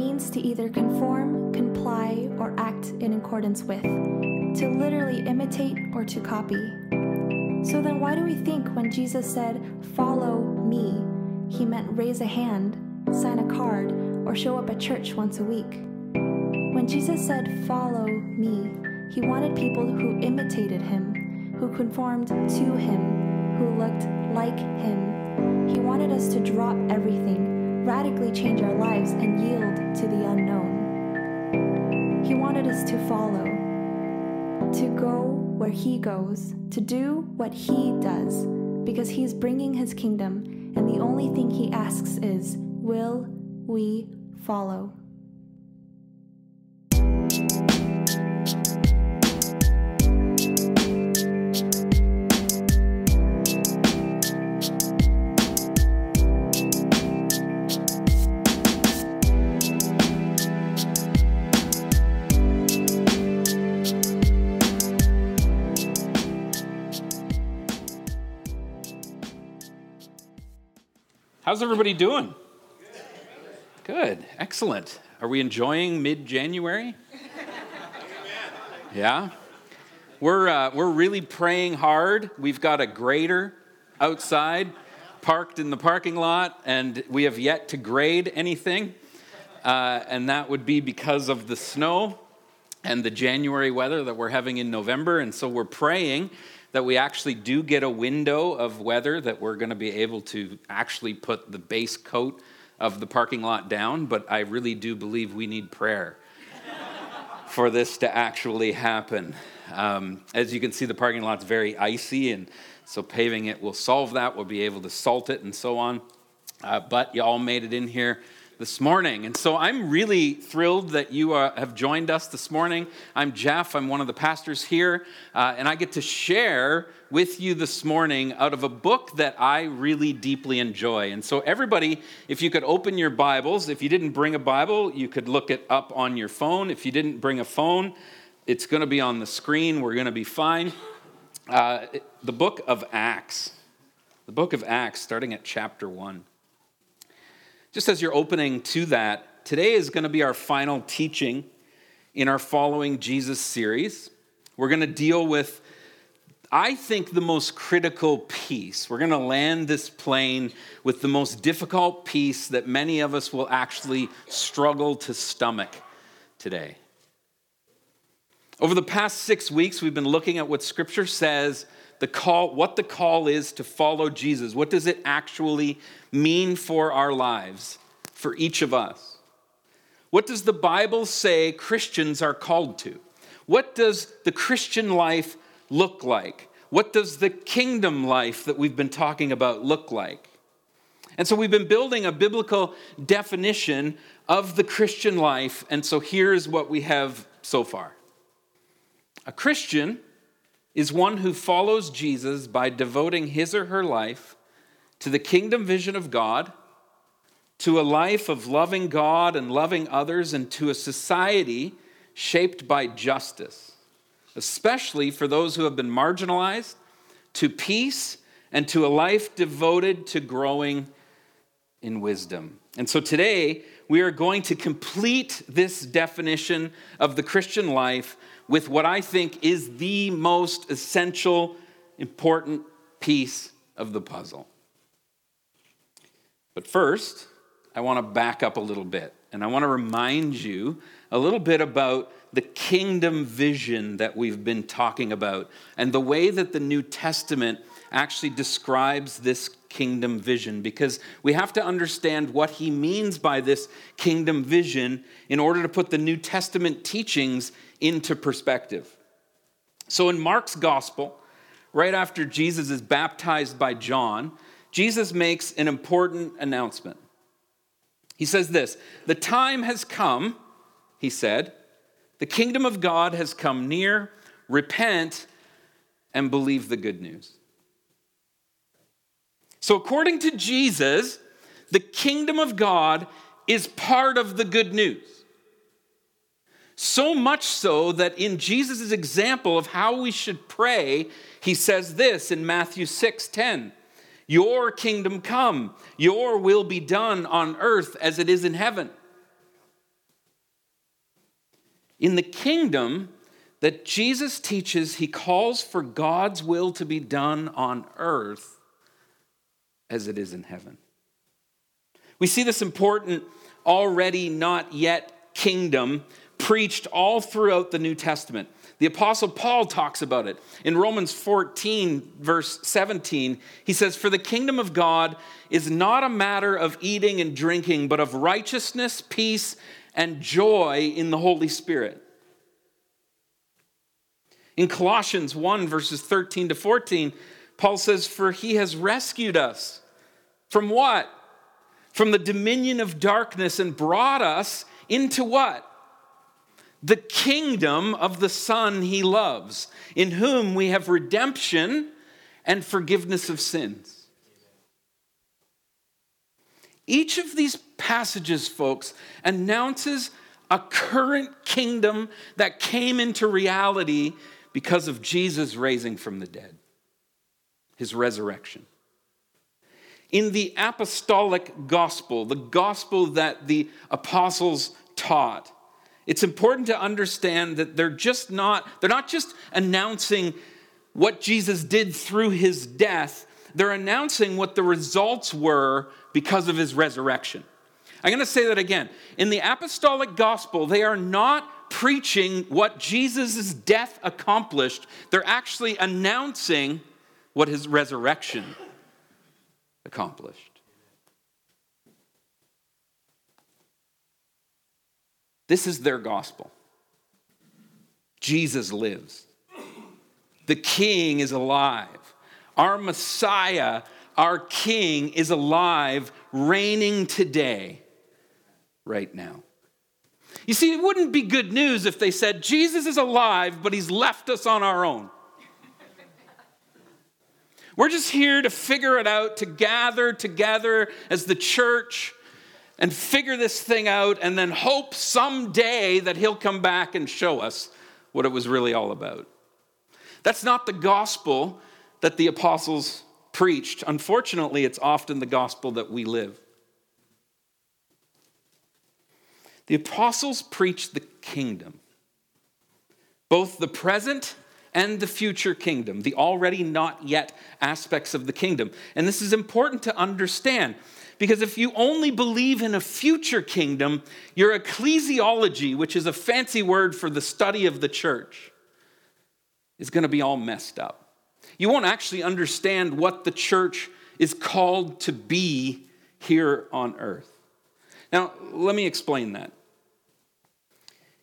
means to either conform, comply, or act in accordance with, to literally imitate or to copy. So then why do we think when Jesus said, "Follow me," he meant raise a hand, sign a card, or show up at church once a week? When Jesus said, "Follow me," he wanted people who imitated him, who conformed to him, who looked like him. He wanted us to drop everything, radically change our lives, and yield to the unknown. He wanted us to follow, to go where he goes, to do what he does, because he's bringing his kingdom, and the only thing he asks is, will we follow? How's everybody doing? Good. Excellent. Are we enjoying mid-January? Yeah? We're really praying hard. We've got a grader outside, parked in the parking lot, and we have yet to grade anything. And that would be because of the snow and the January weather that we're having in November. And so we're praying that we actually do get a window of weather that we're going to be able to actually put the base coat of the parking lot down, but I really do believe we need prayer for this to actually happen. As you can see, the parking lot's very icy, and so paving it will solve that. We'll be able to salt it and so on, but y'all made it in here this morning. And so I'm really thrilled that you have joined us this morning. I'm Jeff. I'm one of the pastors here, and I get to share with you this morning out of a book that I really deeply enjoy. And so everybody, if you could open your Bibles. If you didn't bring a Bible, you could look it up on your phone. If you didn't bring a phone, it's going to be on the screen. We're going to be fine. The book of Acts. The book of Acts, starting at chapter 1. Just as you're opening to that, today is going to be our final teaching in our Following Jesus series. We're going to deal with, I think, the most critical piece. We're going to land this plane with the most difficult piece that many of us will actually struggle to stomach today. Over the past 6 weeks, we've been looking at what Scripture says what the call is to follow Jesus. What does it actually mean for our lives, for each of us? What does the Bible say Christians are called to? What does the Christian life look like? What does the kingdom life that we've been talking about look like? And so we've been building a biblical definition of the Christian life, and so here's what we have so far. A Christian is one who follows Jesus by devoting his or her life to the kingdom vision of God, to a life of loving God and loving others, and to a society shaped by justice, especially for those who have been marginalized, to peace, and to a life devoted to growing in wisdom. And so today, we are going to complete this definition of the Christian life with what I think is the most essential, important piece of the puzzle. But first, I want to back up a little bit, and I want to remind you a little bit about the kingdom vision that we've been talking about, and the way that the New Testament actually describes this kingdom vision, because we have to understand what he means by this kingdom vision in order to put the New Testament teachings into perspective. So in Mark's gospel, right after Jesus is baptized by John, Jesus makes an important announcement. He says this, "The time has come," he said, "the kingdom of God has come near. Repent and believe the good news." So according to Jesus, the kingdom of God is part of the good news. So much so that in Jesus' example of how we should pray, he says this in Matthew 6:10, "Your kingdom come, your will be done on earth as it is in heaven." In the kingdom that Jesus teaches, he calls for God's will to be done on earth as it is in heaven. We see this important already not yet kingdom preached all throughout the New Testament. The Apostle Paul talks about it. In Romans 14, verse 17, he says, "For the kingdom of God is not a matter of eating and drinking, but of righteousness, peace, and joy in the Holy Spirit." In Colossians 1, verses 13 to 14, Paul says, "For he has rescued us." From what? From the dominion of darkness and brought us into what? The kingdom of the Son he loves, in whom we have redemption and forgiveness of sins. Each of these passages, folks, announces a current kingdom that came into reality because of Jesus raising from the dead, his resurrection. In the apostolic gospel, the gospel that the apostles taught, it's important to understand that they're not just announcing what Jesus did through his death. They're announcing what the results were because of his resurrection. I'm going to say that again. In the apostolic gospel, they are not preaching what Jesus' death accomplished. They're actually announcing what his resurrection accomplished. This is their gospel. Jesus lives. The King is alive. Our Messiah, our King, is alive, reigning today, right now. You see, it wouldn't be good news if they said, Jesus is alive, but he's left us on our own. We're just here to figure it out, to gather together as the church and figure this thing out, and then hope someday that he'll come back and show us what it was really all about. That's not the gospel that the apostles preached. Unfortunately, it's often the gospel that we live. The apostles preached the kingdom, both the present and the future kingdom, the already not yet aspects of the kingdom. And this is important to understand, because if you only believe in a future kingdom, your ecclesiology, which is a fancy word for the study of the church, is going to be all messed up. You won't actually understand what the church is called to be here on earth. Now, let me explain that.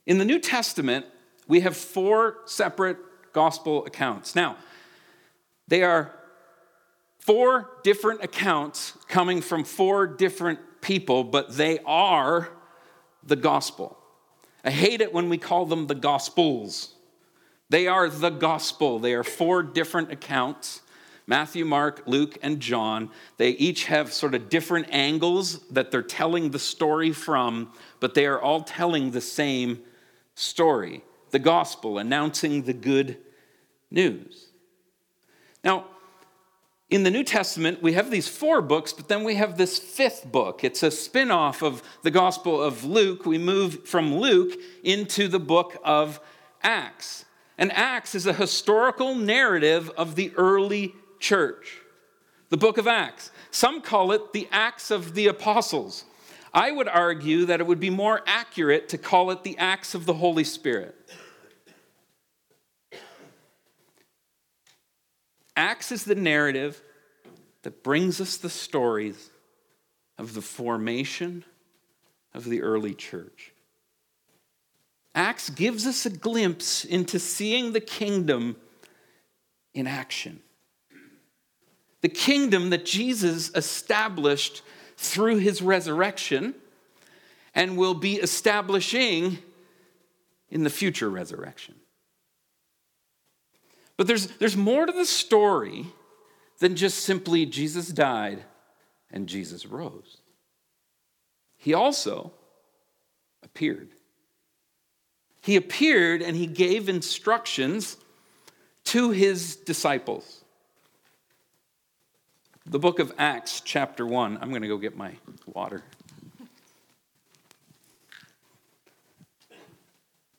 In the New Testament, we have four separate gospel accounts. Now, they are four different accounts coming from four different people, but they are the gospel. I hate it when we call them the gospels. They are the gospel. They are four different accounts: Matthew, Mark, Luke, and John. They each have sort of different angles that they're telling the story from, but they are all telling the same story, the gospel, announcing the good news. Now, in the New Testament, we have these four books, but then we have this fifth book. It's a spin-off of the Gospel of Luke. We move from Luke into the book of Acts. And Acts is a historical narrative of the early church. The book of Acts. Some call it the Acts of the Apostles. I would argue that it would be more accurate to call it the Acts of the Holy Spirit. Acts is the narrative that brings us the stories of the formation of the early church. Acts gives us a glimpse into seeing the kingdom in action. The kingdom that Jesus established through his resurrection and will be establishing in the future resurrection. But there's more to the story than just simply Jesus died and Jesus rose. He also appeared. He appeared and he gave instructions to his disciples. The book of Acts, chapter 1. I'm going to go get my water.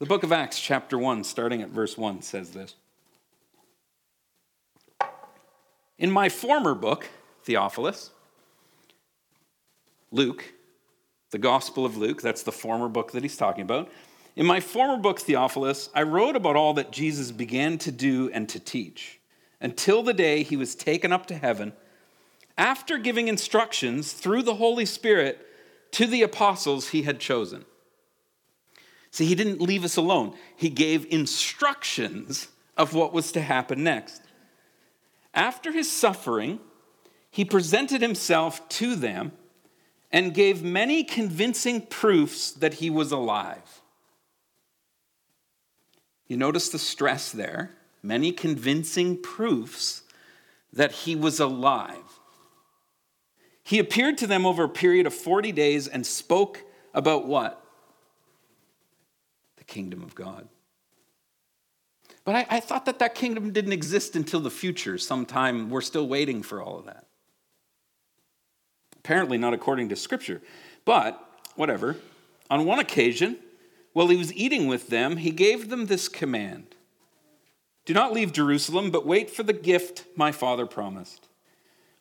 The book of Acts, chapter 1, starting at verse 1, says this. In my former book, Theophilus, Luke, the Gospel of Luke, that's the former book that he's talking about. In my former book, Theophilus, I wrote about all that Jesus began to do and to teach until the day he was taken up to heaven, after giving instructions through the Holy Spirit to the apostles he had chosen. See, he didn't leave us alone. He gave instructions of what was to happen next. After his suffering, he presented himself to them and gave many convincing proofs that he was alive. You notice the stress there. Many convincing proofs that he was alive. He appeared to them over a period of 40 days and spoke about what? Kingdom of God. But I thought that kingdom didn't exist until the future sometime. We're still waiting for all of that. Apparently not according to Scripture. But, whatever. On one occasion, while he was eating with them, he gave them this command. Do not leave Jerusalem, but wait for the gift my Father promised,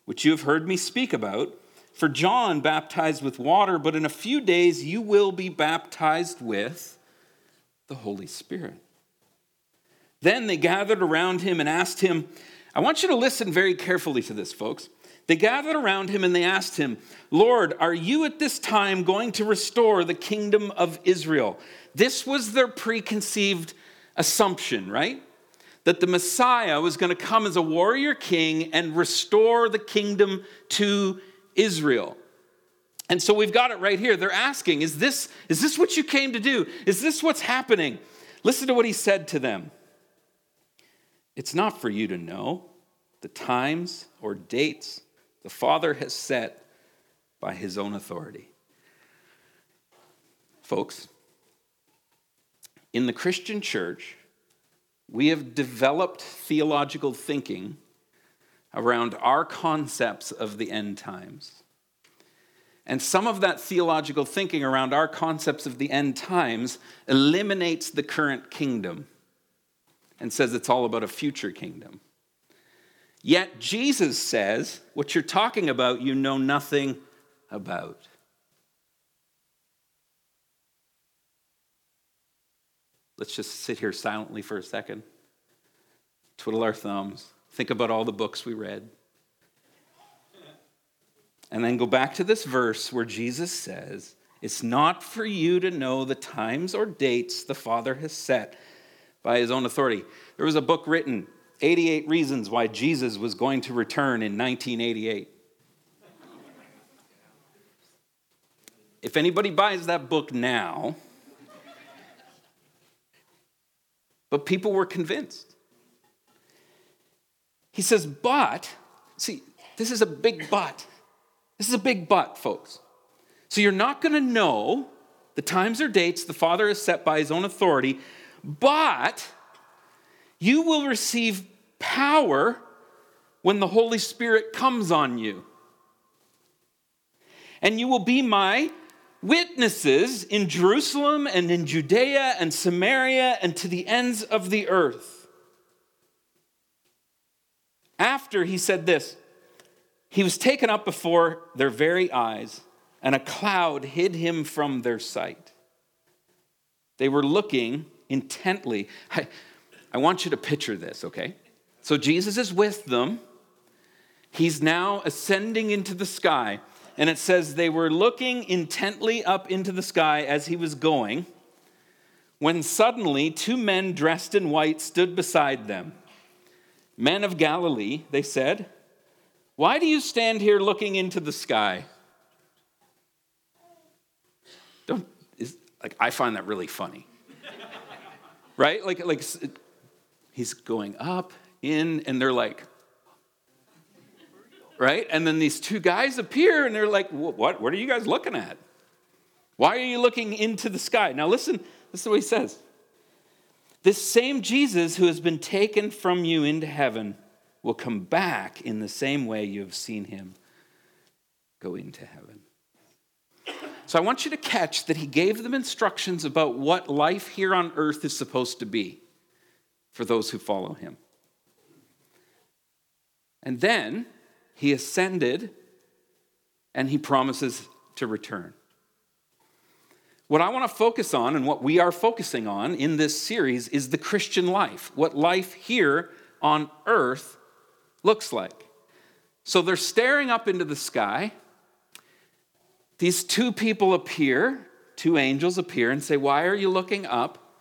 which you have heard me speak about. For John baptized with water, but in a few days you will be baptized with the Holy Spirit. Then they gathered around him and asked him, I want you to listen very carefully to this, folks. They gathered around him and they asked him, Lord, are you at this time going to restore the kingdom of Israel? This was their preconceived assumption, right? That the Messiah was going to come as a warrior king and restore the kingdom to Israel. And so we've got it right here. They're asking, is this what you came to do? Is this what's happening? Listen to what he said to them. It's not for you to know the times or dates the Father has set by his own authority. Folks, in the Christian church, we have developed theological thinking around our concepts of the end times. And some of that theological thinking around our concepts of the end times eliminates the current kingdom and says it's all about a future kingdom. Yet Jesus says, what you're talking about, you know nothing about. Let's just sit here silently for a second, twiddle our thumbs, think about all the books we read. And then go back to this verse where Jesus says, it's not for you to know the times or dates the Father has set by his own authority. There was a book written, 88 Reasons Why Jesus Was Going to Return in 1988. If anybody buys that book now, but people were convinced. He says, but, see, this is a big but. This is a big but, folks. So you're not going to know the times or dates the Father has set by his own authority, but you will receive power when the Holy Spirit comes on you. And you will be my witnesses in Jerusalem and in Judea and Samaria and to the ends of the earth. After he said this, he was taken up before their very eyes, and a cloud hid him from their sight. They were looking intently. I want you to picture this, okay? So Jesus is with them. He's now ascending into the sky. And it says they were looking intently up into the sky as he was going, when suddenly two men dressed in white stood beside them. Men of Galilee, they said, why do you stand here looking into the sky? I find that really funny, right? Like he's going up in, and they're like, right? And then these two guys appear, and they're like, what? What are you guys looking at? Why are you looking into the sky? Now listen. This is what he says. This same Jesus who has been taken from you into heaven will come back in the same way you have seen him go into heaven. So I want you to catch that he gave them instructions about what life here on earth is supposed to be for those who follow him. And then he ascended and he promises to return. What I want to focus on and what we are focusing on in this series is the Christian life, what life here on earth looks like. So they're staring up into the sky. These two people appear, two angels appear and say, "Why are you looking up?"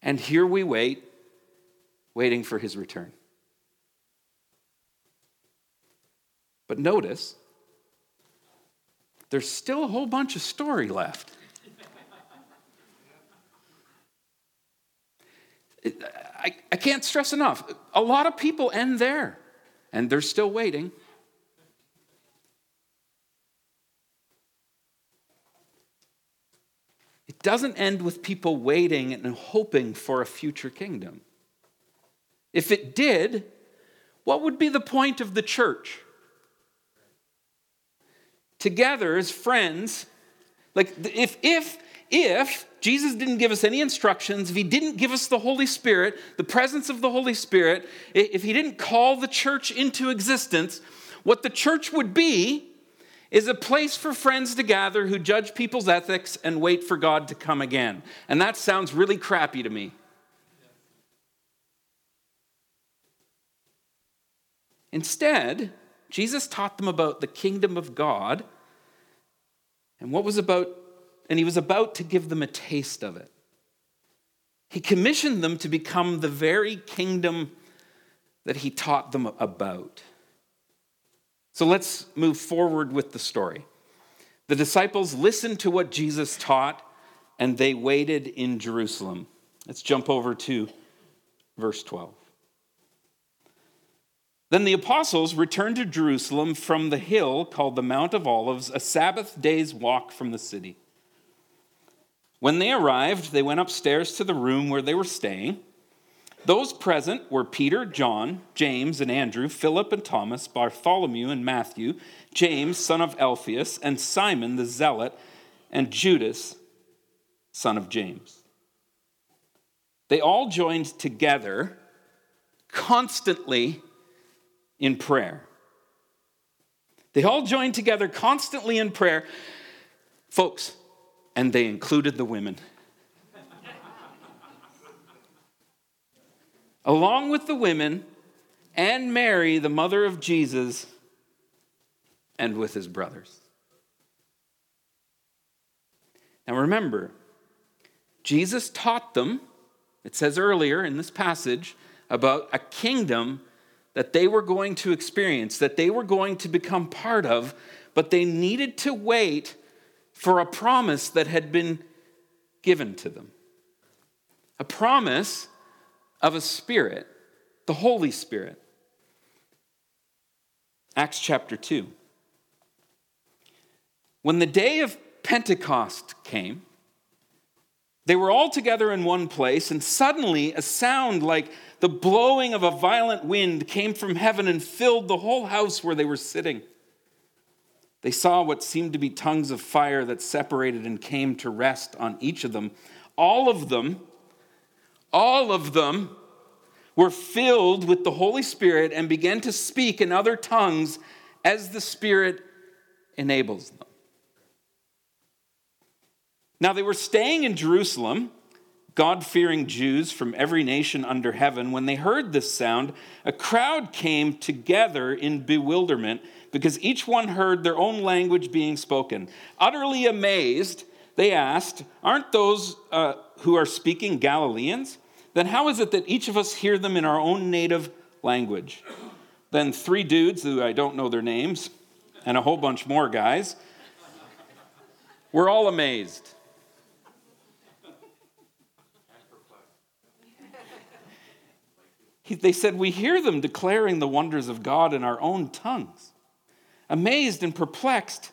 And here we wait, waiting for his return. But notice, there's still a whole bunch of story left. I can't stress enough. A lot of people end there, and they're still waiting. It doesn't end with people waiting and hoping for a future kingdom. If it did, what would be the point of the church? Together as friends, like if Jesus didn't give us any instructions, if he didn't give us the Holy Spirit, the presence of the Holy Spirit, if he didn't call the church into existence, what the church would be is a place for friends to gather who judge people's ethics and wait for God to come again. And that sounds really crappy to me. Instead, Jesus taught them about the kingdom of God and he was about to give them a taste of it. He commissioned them to become the very kingdom that he taught them about. So let's move forward with the story. The disciples listened to what Jesus taught, and they waited in Jerusalem. Let's jump over to verse 12. Then the apostles returned to Jerusalem from the hill called the Mount of Olives, a Sabbath day's walk from the city. When they arrived, they went upstairs to the room where they were staying. Those present were Peter, John, James, and Andrew, Philip and Thomas, Bartholomew and Matthew, James, son of Alphaeus, and Simon the Zealot, and Judas, son of James. They all joined together constantly in prayer. Folks, and they included the women. Along with the women and Mary, the mother of Jesus, and with his brothers. Now remember, Jesus taught them, it says earlier in this passage, about a kingdom that they were going to experience, that they were going to become part of, but they needed to wait for a promise that had been given to them. A promise of a spirit, the Holy Spirit. Acts chapter 2. When the day of Pentecost came, they were all together in one place, and suddenly a sound like the blowing of a violent wind came from heaven and filled the whole house where they were sitting. They saw what seemed to be tongues of fire that separated and came to rest on each of them. All of them were filled with the Holy Spirit and began to speak in other tongues as the Spirit enables them. Now they were staying in Jerusalem, God-fearing Jews from every nation under heaven. When they heard this sound, a crowd came together in bewilderment because each one heard their own language being spoken. Utterly amazed, they asked, "Aren't those who are speaking Galileans? Then how is it that each of us hear them in our own native language?" Then three dudes, who I don't know their names, and a whole bunch more guys, were all amazed. They said, "We hear them declaring the wonders of God in our own tongues." Amazed and perplexed,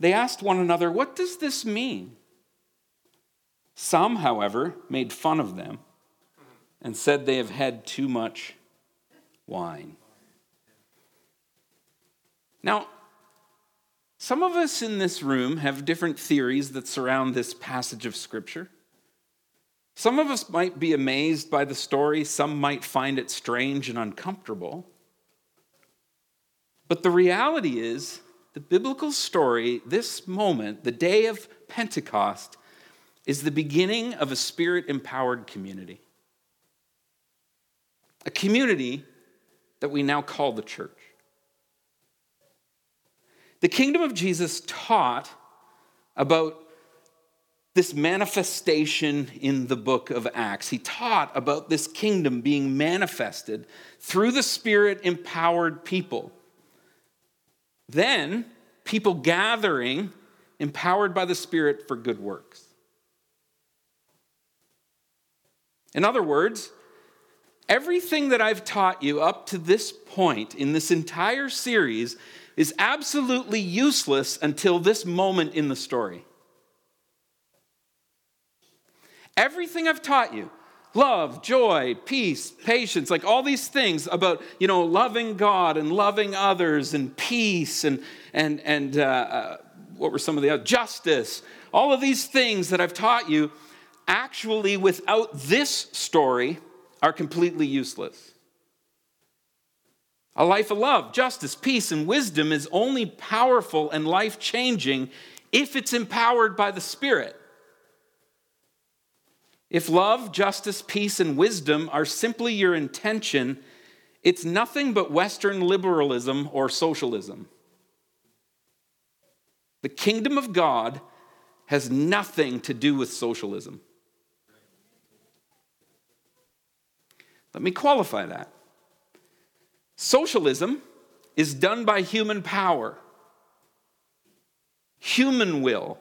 they asked one another, "What does this mean?" Some, however, made fun of them and said they have had too much wine. Now, Some of us in this room have different theories that surround this passage of Scripture. Some of us might be amazed by the story. Some might find it strange and uncomfortable. But the reality is, the biblical story, this moment, the day of Pentecost, is the beginning of a Spirit-empowered community. A community that we now call the church. The kingdom of Jesus taught about this manifestation in the book of Acts. He taught about this kingdom being manifested through the Spirit-empowered people. Then, people gathering, empowered by the Spirit for good works. In other words, everything that I've taught you up to this point in this entire series is absolutely useless until this moment in the story. Everything I've taught you, love, joy, peace, patience, like all these things about, loving God and loving others and peace and what were some of the other, justice, all of these things that I've taught you, actually without this story are completely useless. A life of love, justice, peace, and wisdom is only powerful and life-changing if it's empowered by the Spirit. If love, justice, peace, and wisdom are simply your intention, it's nothing but Western liberalism or socialism. The kingdom of God has nothing to do with socialism. Let me qualify that. Socialism is done by human power, human will.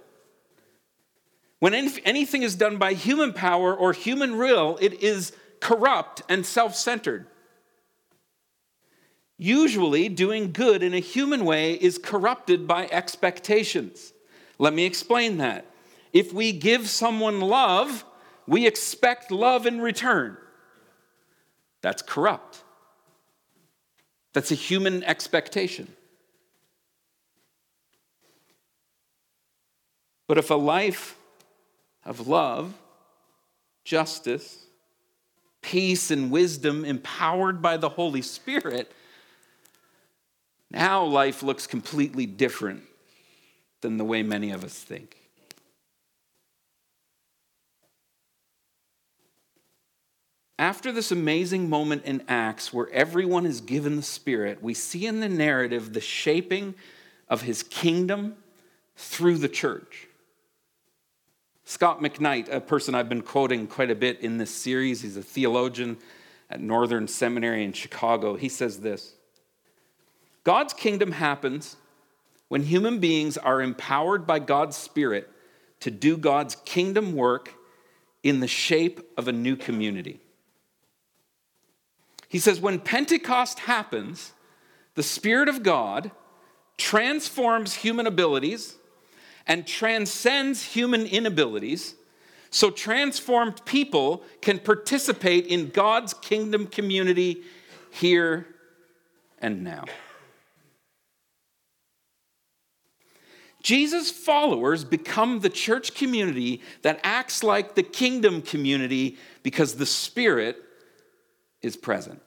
When anything is done by human power or human will, it is corrupt and self-centered. Usually, doing good in a human way is corrupted by expectations. Let me explain that. If we give someone love, we expect love in return. That's corrupt. That's a human expectation. But if a life of love, justice, peace, and wisdom empowered by the Holy Spirit, now life looks completely different than the way many of us think. After this amazing moment in Acts where everyone is given the Spirit, we see in the narrative the shaping of his kingdom through the church. Scott McKnight, a person I've been quoting quite a bit in this series, he's a theologian at Northern Seminary in Chicago. He says this: God's kingdom happens when human beings are empowered by God's Spirit to do God's kingdom work in the shape of a new community. He says, when Pentecost happens, the Spirit of God transforms human abilities and transcends human inabilities, so transformed people can participate in God's kingdom community here and now. Jesus' followers become the church community that acts like the kingdom community because the Spirit is present.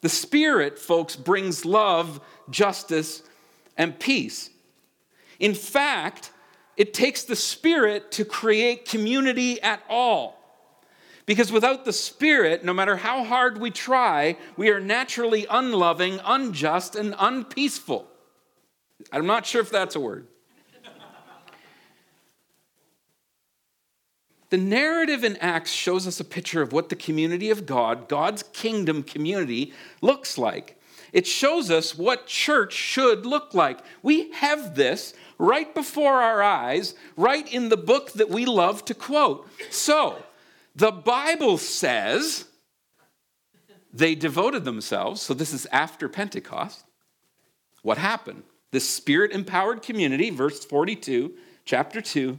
The Spirit, folks, brings love, justice, and peace. In fact, it takes the Spirit to create community at all. Because without the Spirit, no matter how hard we try, we are naturally unloving, unjust, and unpeaceful. I'm not sure if that's a word. The narrative in Acts shows us a picture of what the community of God, God's kingdom community, looks like. It shows us what church should look like. We have this right before our eyes, right in the book that we love to quote. So, the Bible says they devoted themselves, so this is after Pentecost. What happened? This Spirit-empowered community, verse 42, chapter 2,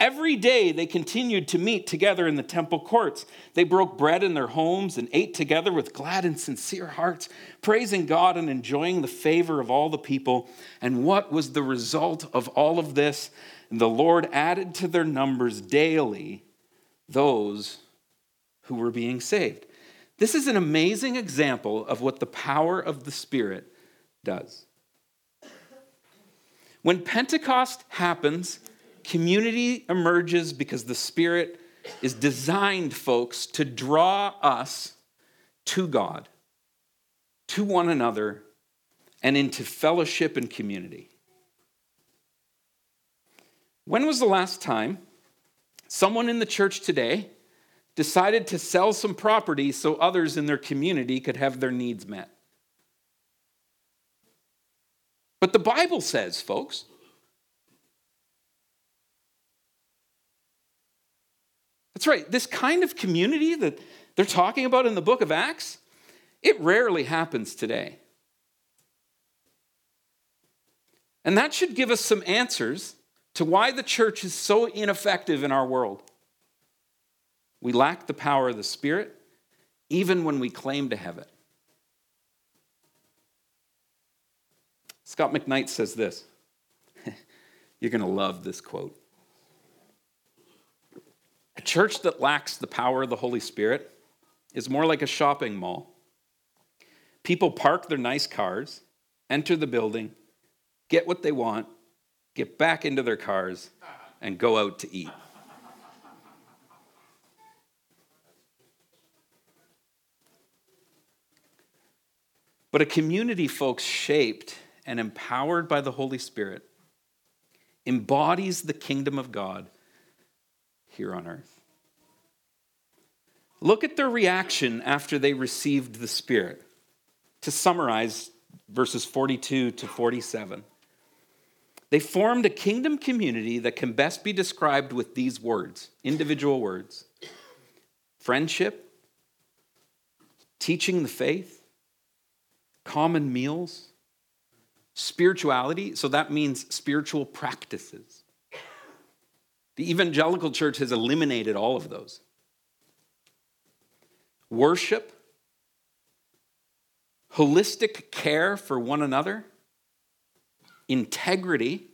Every day they continued to meet together in the temple courts. They broke bread in their homes and ate together with glad and sincere hearts, praising God and enjoying the favor of all the people. And what was the result of all of this? The Lord added to their numbers daily those who were being saved. This is an amazing example of what the power of the Spirit does. When Pentecost happens, community emerges because the Spirit is designed, folks, to draw us to God, to one another, and into fellowship and community. When was the last time someone in the church today decided to sell some property so others in their community could have their needs met? But the Bible says, folks, that's right, this kind of community that they're talking about in the book of Acts, it rarely happens today. And that should give us some answers to why the church is so ineffective in our world. We lack the power of the Spirit, even when we claim to have it. Scott McKnight says this. You're going to love this quote. A church that lacks the power of the Holy Spirit is more like a shopping mall. People park their nice cars, enter the building, get what they want, get back into their cars, and go out to eat. But a community, folks, shaped and empowered by the Holy Spirit, embodies the kingdom of God here on earth. Look at their reaction after they received the Spirit. To summarize verses 42 to 47, they formed a kingdom community that can best be described with these words, individual words: friendship, teaching the faith, common meals, spirituality, so that means spiritual practices. The evangelical church has eliminated all of those. Worship, holistic care for one another, integrity,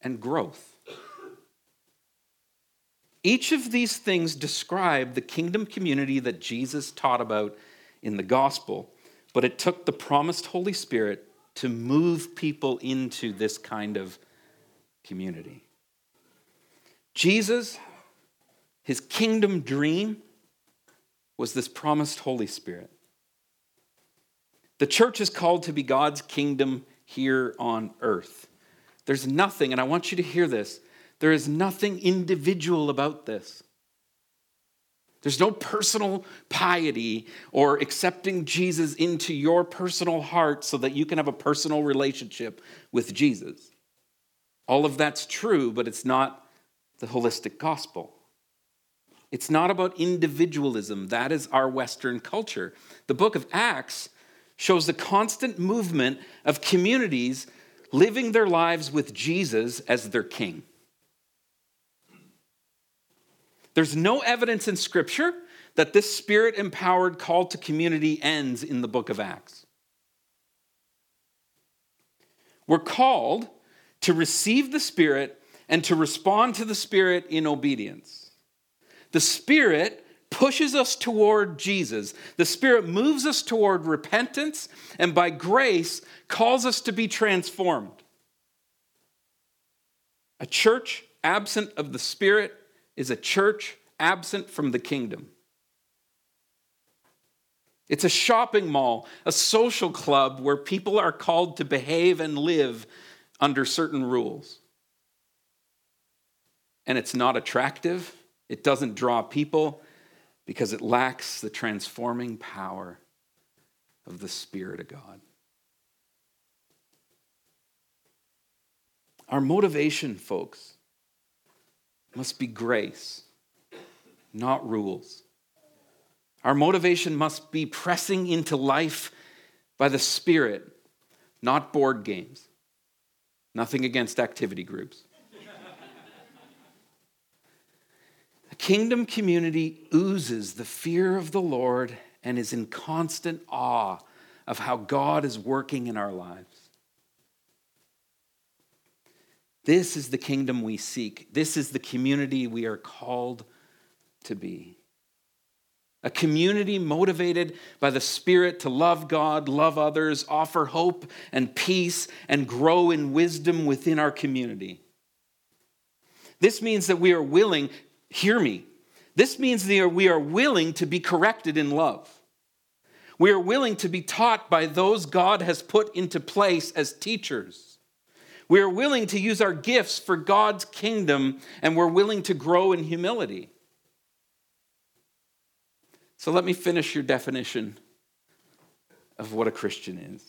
and growth. Each of these things describe the kingdom community that Jesus taught about in the gospel. But it took the promised Holy Spirit to move people into this kind of community. Jesus, his kingdom dream, was this promised Holy Spirit. The church is called to be God's kingdom here on earth. There's nothing, and I want you to hear this, there is nothing individual about this. There's no personal piety or accepting Jesus into your personal heart so that you can have a personal relationship with Jesus. All of that's true, but it's not the holistic gospel. It's not about individualism. That is our Western culture. The book of Acts shows the constant movement of communities living their lives with Jesus as their king. There's no evidence in Scripture that this Spirit-empowered call to community ends in the book of Acts. We're called to receive the Spirit and to respond to the Spirit in obedience. The Spirit pushes us toward Jesus. The Spirit moves us toward repentance and by grace calls us to be transformed. A church absent of the Spirit is a church absent from the kingdom. It's a shopping mall, a social club where people are called to behave and live under certain rules. And it's not attractive. It doesn't draw people because it lacks the transforming power of the Spirit of God. Our motivation, folks, must be grace, not rules. Our motivation must be pressing into life by the Spirit, not board games. Nothing against activity groups. A kingdom community oozes the fear of the Lord and is in constant awe of how God is working in our lives. This is the kingdom we seek. This is the community we are called to be. A community motivated by the Spirit to love God, love others, offer hope and peace, and grow in wisdom within our community. This means that we are willing, hear me, this means that we are willing to be corrected in love. We are willing to be taught by those God has put into place as teachers. We are willing to use our gifts for God's kingdom, and we're willing to grow in humility. So let me finish your definition of what a Christian is.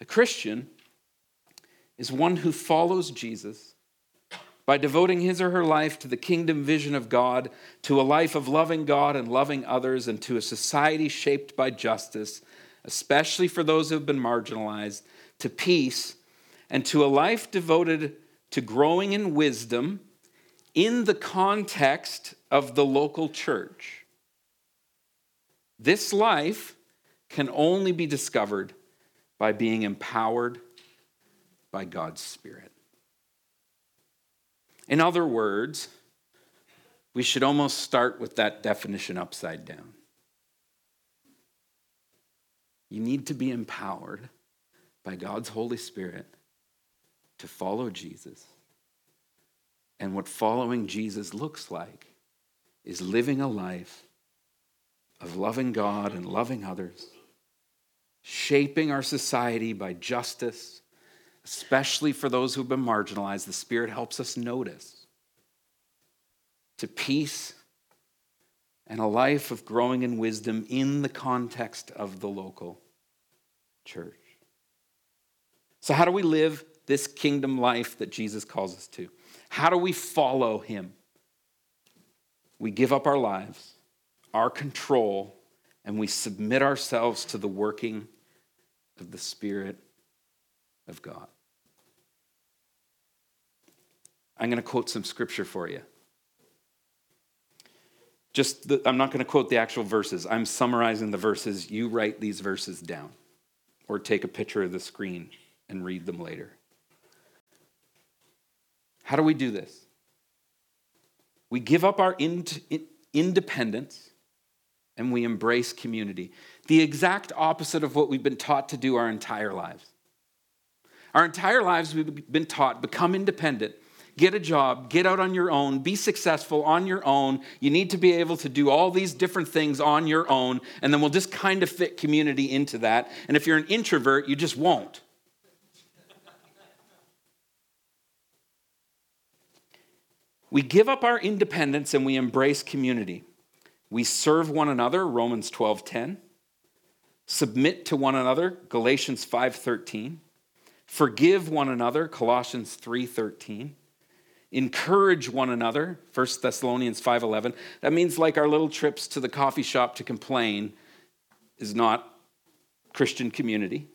A Christian is one who follows Jesus by devoting his or her life to the kingdom vision of God, to a life of loving God and loving others, and to a society shaped by justice, especially for those who have been marginalized, to peace, and to a life devoted to growing in wisdom in the context of the local church. This life can only be discovered by being empowered by God's Spirit. In other words, we should almost start with that definition upside down. You need to be empowered by God's Holy Spirit to follow Jesus. And what following Jesus looks like is living a life of loving God and loving others, shaping our society by justice, especially for those who've been marginalized. The Spirit helps us notice, to peace, and a life of growing in wisdom in the context of the local church. So how do we live this kingdom life that Jesus calls us to? How do we follow him? We give up our lives, our control, and we submit ourselves to the working of the Spirit of God. I'm going to quote some scripture for you. I'm not going to quote the actual verses. I'm summarizing the verses. You write these verses down or take a picture of the screen and read them later. How do we do this? We give up our independence and we embrace community. The exact opposite of what we've been taught to do our entire lives. Our entire lives we've been taught, become independent, get a job, get out on your own, be successful on your own. You need to be able to do all these different things on your own, and then we'll just kind of fit community into that. And if you're an introvert, you just won't. We give up our independence and we embrace community. We serve one another, Romans 12:10. Submit to one another, Galatians 5:13. Forgive one another, Colossians 3:13. Encourage one another, 1 Thessalonians 5:11. That means like our little trips to the coffee shop to complain is not Christian community.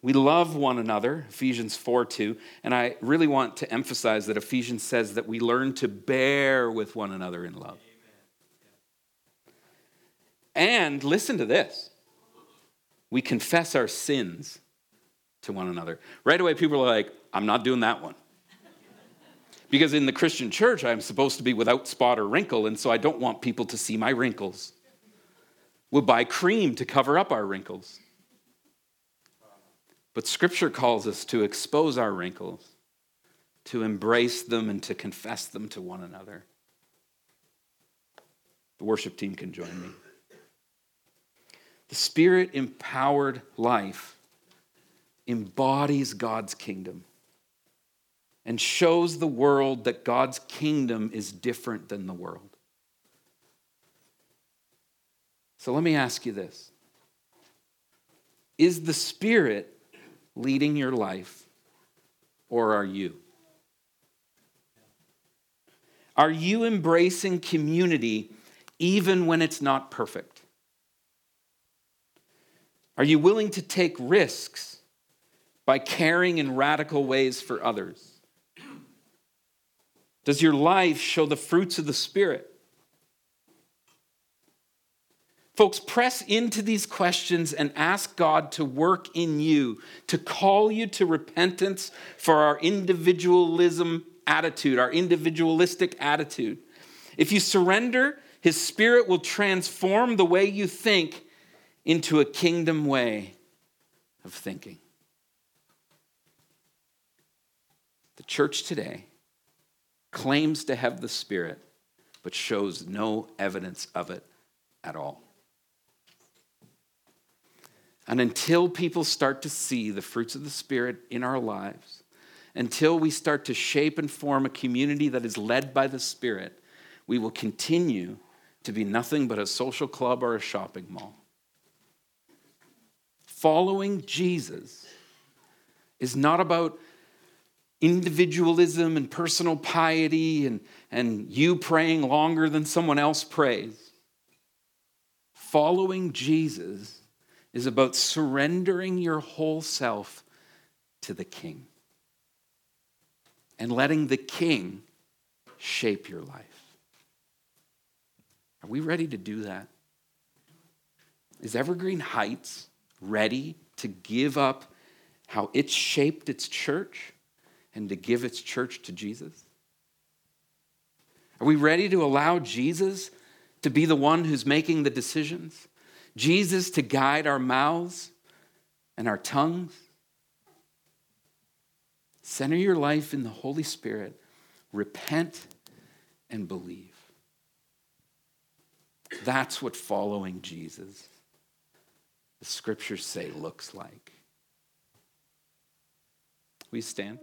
We love one another, Ephesians 4:2, and I really want to emphasize that Ephesians says that we learn to bear with one another in love. And listen to this. We confess our sins to one another. Right away, people are like, I'm not doing that one. Because in the Christian church, I'm supposed to be without spot or wrinkle, and so I don't want people to see my wrinkles. We'll buy cream to cover up our wrinkles. But Scripture calls us to expose our wrinkles, to embrace them, and to confess them to one another. The worship team can join me. The Spirit-empowered life embodies God's kingdom and shows the world that God's kingdom is different than the world. So let me ask you this. Is the Spirit leading your life, or are you? Are you embracing community even when it's not perfect? Are you willing to take risks by caring in radical ways for others? Does your life show the fruits of the Spirit? Folks, press into these questions and ask God to work in you, to call you to repentance for our individualism attitude, our individualistic attitude. If you surrender, His Spirit will transform the way you think into a kingdom way of thinking. The church today claims to have the Spirit, but shows no evidence of it at all. And until people start to see the fruits of the Spirit in our lives, until we start to shape and form a community that is led by the Spirit, we will continue to be nothing but a social club or a shopping mall. Following Jesus is not about individualism and personal piety and you praying longer than someone else prays. Following Jesus is about surrendering your whole self to the King and letting the King shape your life. Are we ready to do that? Is Evergreen Heights ready to give up how it's shaped its church and to give its church to Jesus? Are we ready to allow Jesus to be the one who's making the decisions? Jesus to guide our mouths and our tongues? Center your life in the Holy Spirit. Repent and believe. That's what following Jesus, the scriptures say, looks like. Will you stand?